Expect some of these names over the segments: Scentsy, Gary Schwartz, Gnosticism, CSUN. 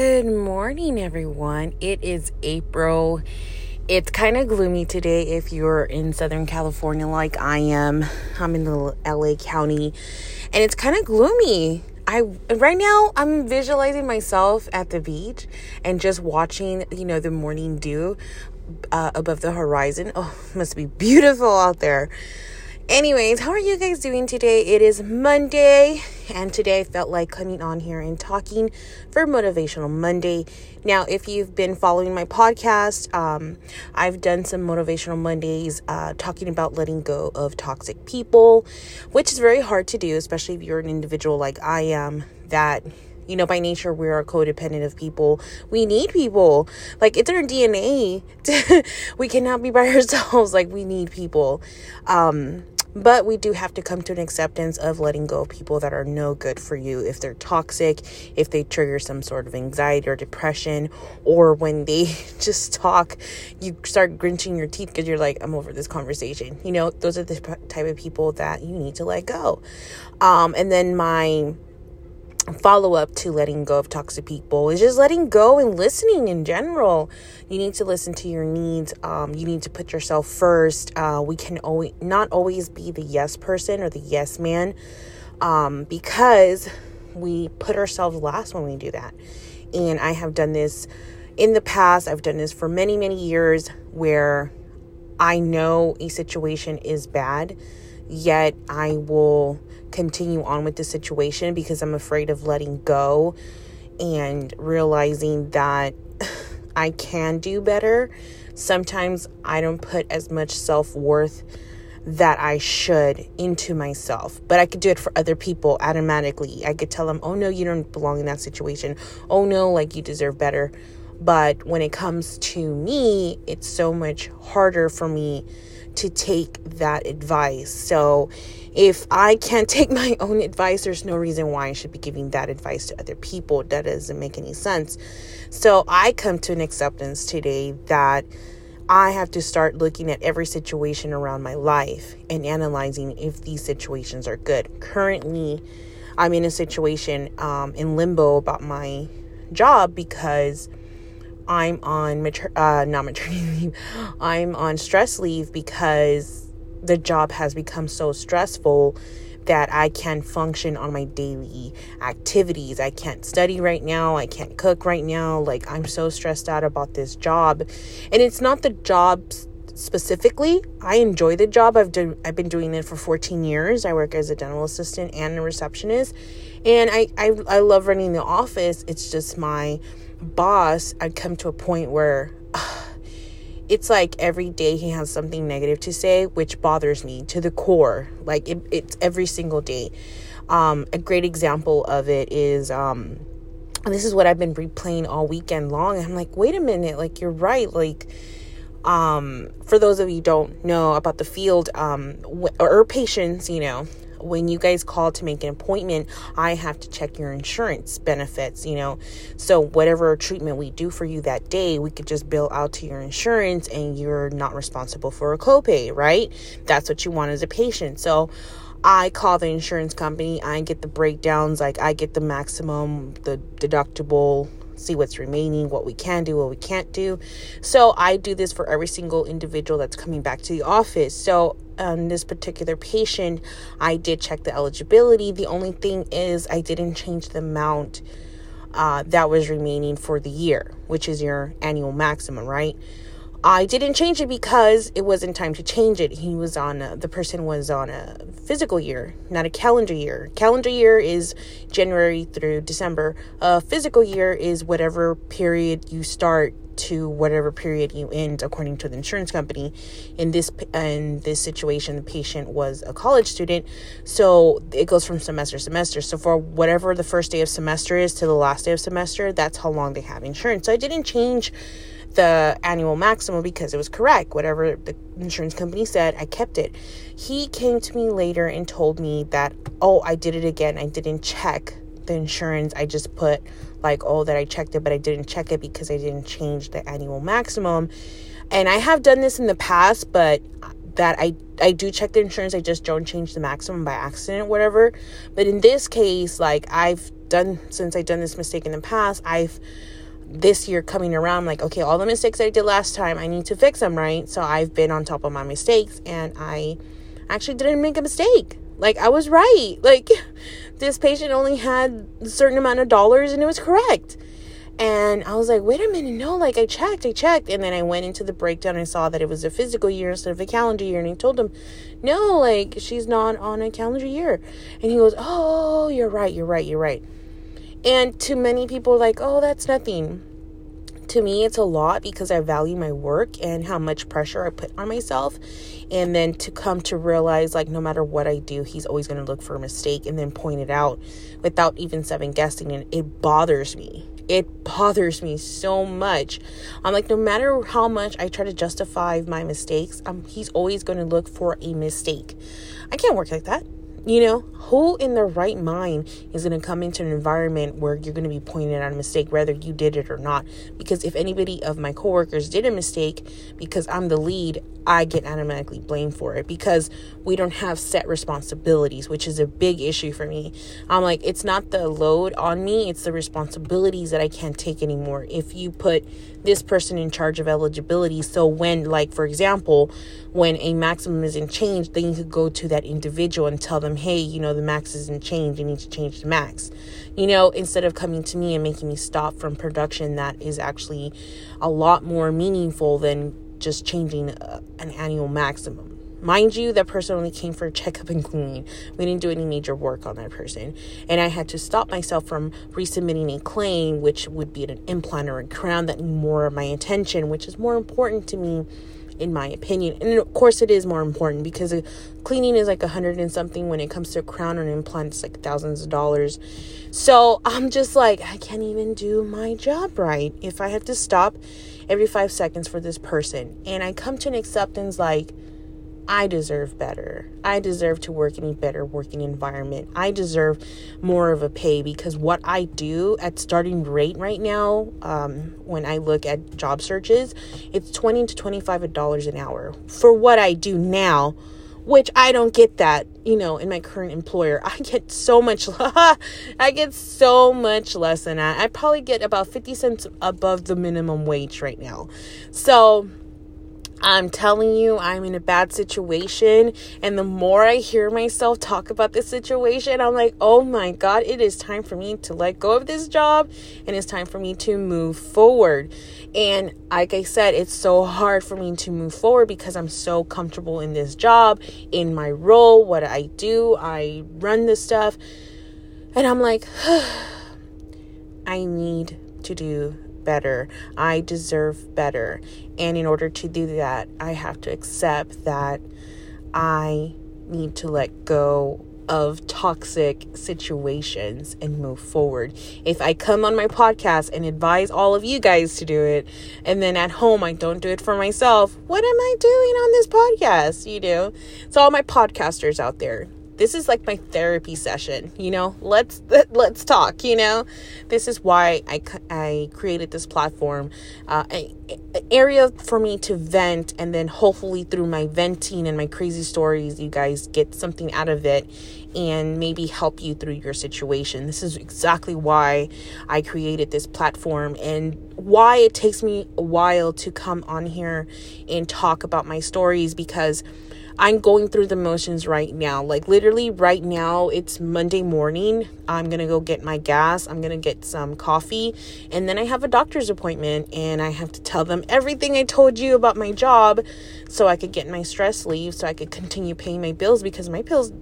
Good morning, everyone. It is April. It's kind of gloomy today if you're in Southern California like I am. I'm in the LA County and it's kind of gloomy. Right now I'm visualizing myself at the beach and just watching, the morning dew above the horizon. Oh, must be beautiful out there. Anyways, how are you guys doing today? It is Monday, and today I felt like coming on here and talking for Motivational Monday. Now, if you've been following my podcast, I've done some Motivational Mondays talking about letting go of toxic people, which is very hard to do, especially if you're an individual like I am that... by nature, we are codependent of people. We need people. Like, it's our DNA. We cannot be by ourselves. Like, we need people. But we do have to come to an acceptance of letting go of people that are no good for you. If they're toxic, if they trigger some sort of anxiety or depression, or when they just talk, you start grinching your teeth because you're like, I'm over this conversation. Those are the type of people that you need to let go. And then my... follow up to letting go of toxic people is just letting go and listening in general. You need to listen to your needs. You need to put yourself first. We can not always be the yes person or the yes man, because we put ourselves last when we do that. And I have done this in the past. I've done this for many, many years where I know a situation is bad, yet I will continue on with the situation because I'm afraid of letting go and realizing that I can do better. Sometimes I don't put as much self-worth that I should into myself, but I could do it for other people automatically. I could tell them, oh no, you don't belong in that situation. Oh no, like you deserve better. But when it comes to me, it's so much harder for me to take that advice. So if I can't take my own advice, there's no reason why I should be giving that advice to other people. That doesn't make any sense. So I come to an acceptance today that I have to start looking at every situation around my life and analyzing if these situations are good. Currently, I'm in a situation in limbo about my job because I'm on maternity leave. I'm on stress leave because the job has become so stressful that I can't function on my daily activities. I can't study right now. I can't cook right now. Like, I'm so stressed out about this job. And it's not the job specifically. I enjoy the job. I've been doing it for 14 years. I work as a dental assistant and a receptionist. And I love running the office. It's just my... boss, I'd come to a point where it's like every day he has something negative to say, which bothers me to the core. Like it's every single day. A great example of it is, and this is what I've been replaying all weekend long. And I'm like, wait a minute, like you're right. Like, for those of you who don't know about the field, or patients, when you guys call to make an appointment, I have to check your insurance benefits, So whatever treatment we do for you that day, we could just bill out to your insurance and you're not responsible for a copay, right? That's what you want as a patient. So I call the insurance company. I get the breakdowns. Like, I get the maximum, the deductible, see what's remaining, what we can do, what we can't do. So I do this for every single individual that's coming back to the office. So this particular patient, I did check the eligibility. The only thing is I didn't change the amount that was remaining for the year, which is your annual maximum, right? I didn't change it because it wasn't time to change it. He was on the person was on a physical year, not a calendar year. Calendar year is January through December. A physical year is whatever period you start to whatever period you end, according to the insurance company. In this situation, the patient was a college student, so it goes from semester to semester. So for whatever the first day of semester is to the last day of semester, that's how long they have insurance. So I didn't change the annual maximum because it was correct. Whatever the insurance company said, I kept it. He came to me later and told me that, oh, I did it again. I didn't check the insurance. I just put like, oh, that I checked it, but I didn't check it because I didn't change the annual maximum. And I have done this in the past, but that I do check the insurance. I just don't change the maximum by accident, whatever. But in this case, like, I've done, since I've done this mistake in the past, I've this year coming around, like, okay, all the mistakes I did last time, I need to fix them, right? So I've been on top of my mistakes, and I actually didn't make a mistake. Like, I was right. Like, this patient only had a certain amount of dollars, and it was correct. And I was like, wait a minute, no, like, I checked. And then I went into the breakdown and saw that it was a physical year instead of a calendar year. And I told him, no, like, she's not on a calendar year. And he goes, oh, you're right. And to many people, like, oh, that's nothing. To me, it's a lot, because I value my work and how much pressure I put on myself. And then to come to realize, like, no matter what I do, he's always going to look for a mistake and then point it out without even second guessing. And it bothers me. It bothers me so much. I'm like, no matter how much I try to justify my mistakes, he's always going to look for a mistake. I can't work like that. You know, who in their right mind is going to come into an environment where you're going to be pointed out a mistake, whether you did it or not? Because if anybody of my coworkers did a mistake, because I'm the lead, I get automatically blamed for it, because we don't have set responsibilities, which is a big issue for me. I'm like, it's not the load on me, it's the responsibilities that I can't take anymore. If you put this person in charge of eligibility, so when, like, for example, when a maximum isn't changed, then you could go to that individual and tell them, hey, you know, the max isn't changed, you need to change the max, you know, instead of coming to me and making me stop from production that is actually a lot more meaningful than just changing an annual maximum. Mind you, that person only came for a checkup and cleaning. We didn't do any major work on that person. And I had to stop myself from resubmitting a claim, which would be an implant or a crown that needed more of my attention, which is more important to me, in my opinion. And of course it is more important, because cleaning is like 100 and something. When it comes to a crown or an implant, it's like thousands of dollars. So I'm just like, I can't even do my job right if I have to stop every 5 seconds for this person. And I come to an acceptance, like, I deserve better. I deserve to work in a better working environment. I deserve more of a pay, because what I do at starting rate right now, when I look at job searches, it's $20 to $25 an hour for what I do now, which I don't get that, you know, in my current employer. I get so much less than that. I probably get about 50 cents above the minimum wage right now. So I'm telling you, I'm in a bad situation, and the more I hear myself talk about this situation, I'm like, oh my God, it is time for me to let go of this job, and it's time for me to move forward. And like I said, it's so hard for me to move forward because I'm so comfortable in this job, in my role, what I do, I run this stuff, and I'm like, I need to do better. I deserve better. And in order to do that, I have to accept that I need to let go of toxic situations and move forward. If I come on my podcast and advise all of you guys to do it, and then at home I don't do it for myself, what am I doing on this podcast? You know, so all my podcasters out there, this is like my therapy session, you know, let's talk, you know, this is why I created this platform, an area for me to vent. And then hopefully through my venting and my crazy stories, you guys get something out of it and maybe help you through your situation. This is exactly why I created this platform, and why it takes me a while to come on here and talk about my stories, because I'm going through the motions right now. Like, literally right now, it's Monday morning. I'm going to go get my gas. I'm going to get some coffee. And then I have a doctor's appointment, and I have to tell them everything I told you about my job so I could get my stress leave, so I could continue paying my bills, because my bills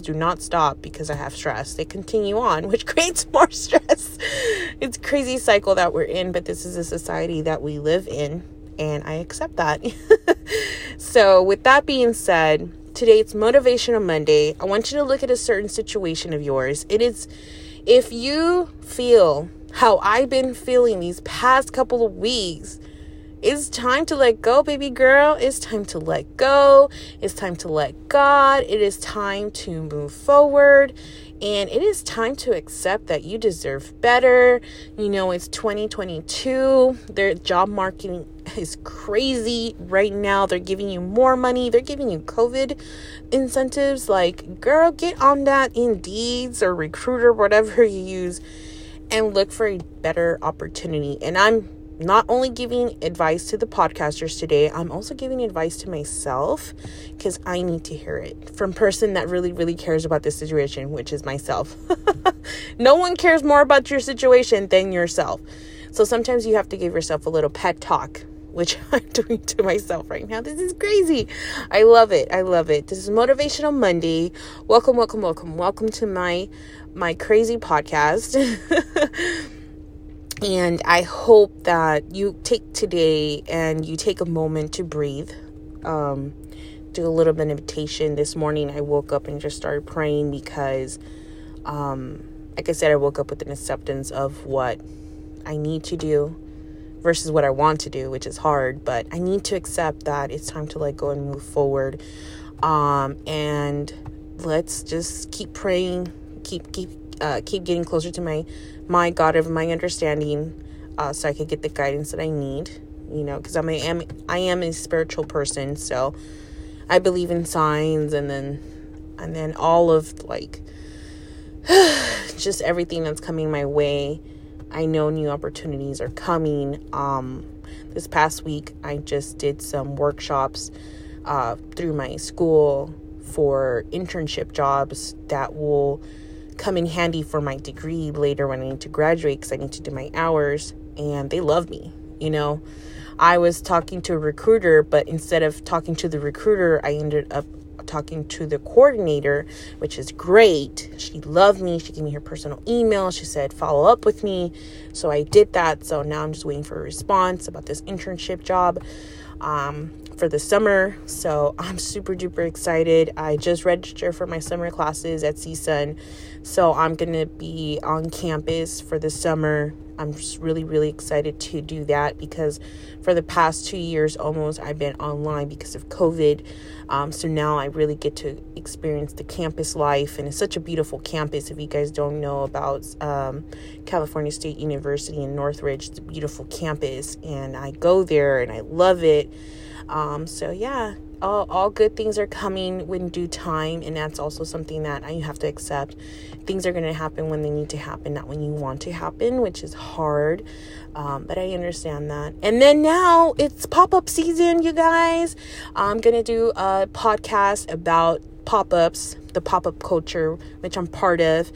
do not stop because I have stress. They continue on, which creates more stress. It's a crazy cycle that we're in, but this is a society that we live in, and I accept that. So with that being said, today it's Motivational Monday. I want you to look at a certain situation of yours. It is, if you feel how I've been feeling these past couple of weeks, it's time to let go, baby girl. It's time to let go. It's time to let God. It is time to move forward. And it is time to accept that you deserve better. You know, it's 2022. Their job market is crazy right now. They're giving you more money. They're giving you COVID incentives. Like, girl, get on that Indeed or Recruiter, whatever you use, and look for a better opportunity. And I'm not only giving advice to the podcasters today, I'm also giving advice to myself, because I need to hear it from person that really, really cares about this situation, which is myself. No one cares more about your situation than yourself. So sometimes you have to give yourself a little pet talk, which I'm doing to myself right now. This is crazy. I love it. I love it. This is Motivational Monday. Welcome, welcome, welcome. Welcome to my crazy podcast. And I hope that you take today and you take a moment to breathe. Do a little meditation. This morning I woke up and just started praying because, like I said, I woke up with an acceptance of what I need to do versus what I want to do, which is hard. But I need to accept that it's time to let go and move forward. And let's just keep praying, keep getting closer to my God of my understanding, so I could get the guidance that I need, you know, because I am a spiritual person. So I believe in signs and then all of, like, just everything that's coming my way. I know new opportunities are coming. This past week, I just did some workshops through my school for internship jobs that will come in handy for my degree later when I need to graduate, because I need to do my hours. And they love me, you know. I was talking to a recruiter, but instead of talking to the recruiter, I ended up talking to the coordinator, which is great. She loved me. She gave me her personal email. She said, follow up with me. So I did that. So now I'm just waiting for a response about this internship job for the summer. So I'm super duper excited. I just registered for my summer classes at CSUN. So I'm going to be on campus for the summer. I'm just really, really excited to do that, because for the past 2 years almost, I've been online because of COVID. So now I really get to experience the campus life. And it's such a beautiful campus. If you guys don't know about California State University in Northridge, it's a beautiful campus. And I go there and I love it. So yeah, all good things are coming in due time. And that's also something that you have to accept. Things are going to happen when they need to happen, not when you want to happen, which is hard. But I understand that. And then now it's pop-up season, you guys. I'm going to do a podcast about pop-ups, the pop-up culture, which I'm part of,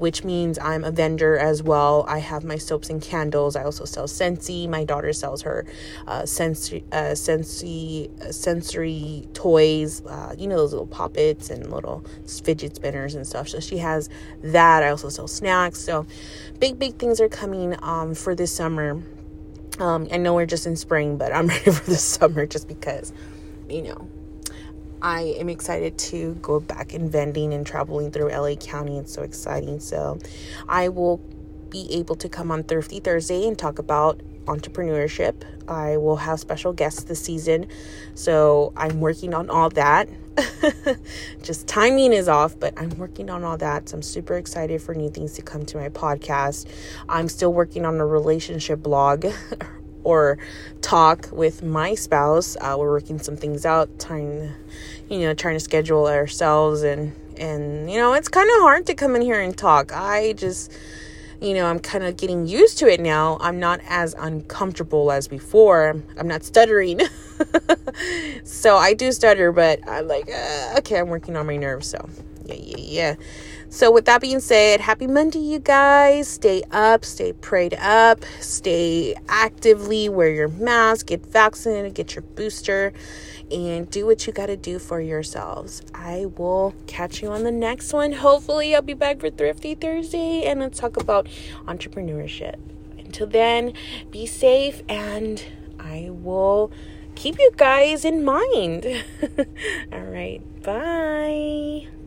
which means I'm a vendor as well. I have my soaps and candles. I also sell Scentsy. My daughter sells her sensory toys, you know, those little poppets and little fidget spinners and stuff. So she has that. I also sell snacks. So big things are coming for this summer. I know we're just in spring, but I'm ready for the summer just because, you know, I am excited to go back in vending and traveling through LA County. It's so exciting. So I will be able to come on Thrifty Thursday and talk about entrepreneurship. I will have special guests this season. So I'm working on all that. Just timing is off, but I'm working on all that. So I'm super excited for new things to come to my podcast. I'm still working on a relationship blog or talk with my spouse. We're working some things out, trying to schedule ourselves, and you know, it's kind of hard to come in here and talk. I just, you know, I'm kind of getting used to it now. I'm not as uncomfortable as before. I'm not stuttering. So I do stutter, but I'm like, okay, I'm working on my nerves. So yeah. So with that being said, happy Monday, you guys. Stay up, stay prayed up, stay actively, wear your mask, get vaccinated, get your booster, and do what you got to do for yourselves. I will catch you on the next one. Hopefully, I'll be back for Thrifty Thursday, and let's talk about entrepreneurship. Until then, be safe, and I will keep you guys in mind. All right, bye.